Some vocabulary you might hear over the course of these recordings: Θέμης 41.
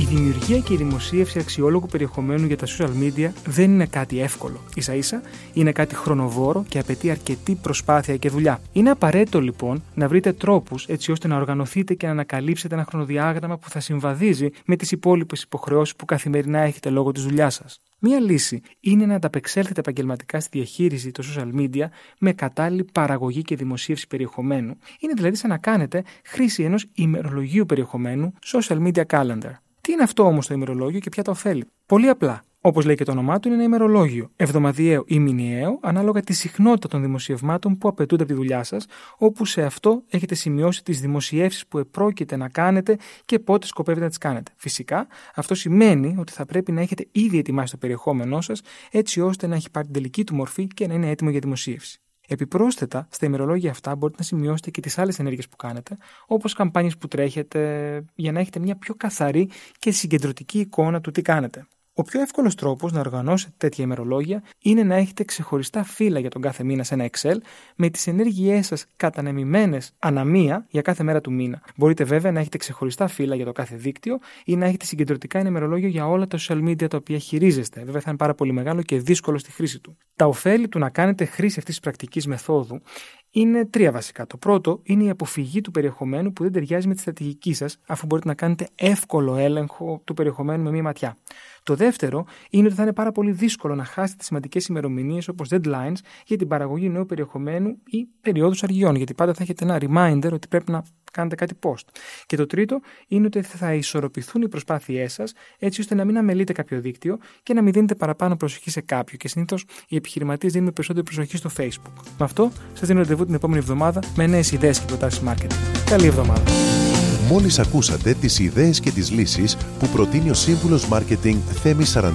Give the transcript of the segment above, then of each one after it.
Η δημιουργία και η δημοσίευση αξιόλογου περιεχομένου για τα social media δεν είναι κάτι εύκολο. Ίσα-ίσα είναι κάτι χρονοβόρο και απαιτεί αρκετή προσπάθεια και δουλειά. Είναι απαραίτητο λοιπόν να βρείτε τρόπους έτσι ώστε να οργανωθείτε και να ανακαλύψετε ένα χρονοδιάγραμμα που θα συμβαδίζει με τις υπόλοιπες υποχρεώσεις που καθημερινά έχετε λόγω της δουλειάς σας. Μία λύση είναι να ανταπεξέλθετε επαγγελματικά στη διαχείριση των social media με κατάλληλη παραγωγή και δημοσίευση περιεχομένου. Είναι δηλαδή σαν να κάνετε χρήση ενός ημερολογίου περιεχομένου, social media calendar. Τι είναι αυτό όμως το ημερολόγιο και ποια τα ωφέλη? Πολύ απλά. Όπως λέει και το όνομά του, είναι ένα ημερολόγιο, εβδομαδιαίο ή μηνιαίο, ανάλογα τη συχνότητα των δημοσιευμάτων που απαιτούνται από τη δουλειά σας, όπου σε αυτό έχετε σημειώσει τις δημοσιεύσεις που επρόκειται να κάνετε και πότε σκοπεύετε να τις κάνετε. Φυσικά, αυτό σημαίνει ότι θα πρέπει να έχετε ήδη ετοιμάσει το περιεχόμενό σας, έτσι ώστε να έχει πάρει την τελική του μορφή και να είναι έτοιμο για δημοσίευση. Επιπρόσθετα, στα ημερολόγια αυτά μπορείτε να σημειώσετε και τις άλλες ενέργειες που κάνετε, όπως καμπάνιες που τρέχετε, για να έχετε μια πιο καθαρή και συγκεντρωτική εικόνα του τι κάνετε. Ο πιο εύκολος τρόπος να οργανώσετε τέτοια ημερολόγια είναι να έχετε ξεχωριστά φύλλα για τον κάθε μήνα σε ένα Excel με τις ενέργειές σας κατανεμημένες αναμία για κάθε μέρα του μήνα. Μπορείτε βέβαια να έχετε ξεχωριστά φύλλα για το κάθε δίκτυο ή να έχετε συγκεντρωτικά ένα ημερολόγιο για όλα τα social media τα οποία χειρίζεστε. Βέβαια θα είναι πάρα πολύ μεγάλο και δύσκολο στη χρήση του. Τα ωφέλη του να κάνετε χρήση αυτής της πρακτικής μεθόδου είναι τρία βασικά. Το πρώτο είναι η αποφυγή του περιεχομένου που δεν ταιριάζει με τη στρατηγική σας, αφού μπορείτε να κάνετε εύκολο έλεγχο του περιεχομένου με μία ματιά. Το δεύτερο είναι ότι θα είναι πάρα πολύ δύσκολο να χάσετε σημαντικές ημερομηνίες όπως deadlines για την παραγωγή νέου περιεχομένου ή περιόδους αργιών, γιατί πάντα θα έχετε ένα reminder ότι πρέπει να κάνετε κάτι post. Και το τρίτο είναι ότι θα ισορροπηθούν οι προσπάθειές σας έτσι ώστε να μην αμελείτε κάποιο δίκτυο και να μην δίνετε παραπάνω προσοχή σε κάποιο. Και συνήθως οι επιχειρηματίες δίνουν περισσότερη προσοχή στο Facebook. Με αυτό σας δίνω ραντεβού την επόμενη εβδομάδα με νέες ιδέες και προτάσεις marketing. Καλή εβδομάδα. Μόλις ακούσατε τις ιδέες και τις λύσεις που προτείνει ο σύμβουλος Μάρκετινγκ Θέμης 41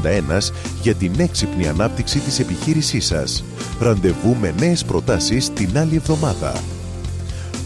για την έξυπνη ανάπτυξη της επιχείρησής σας. Ραντεβού με νέες προτάσεις την άλλη εβδομάδα.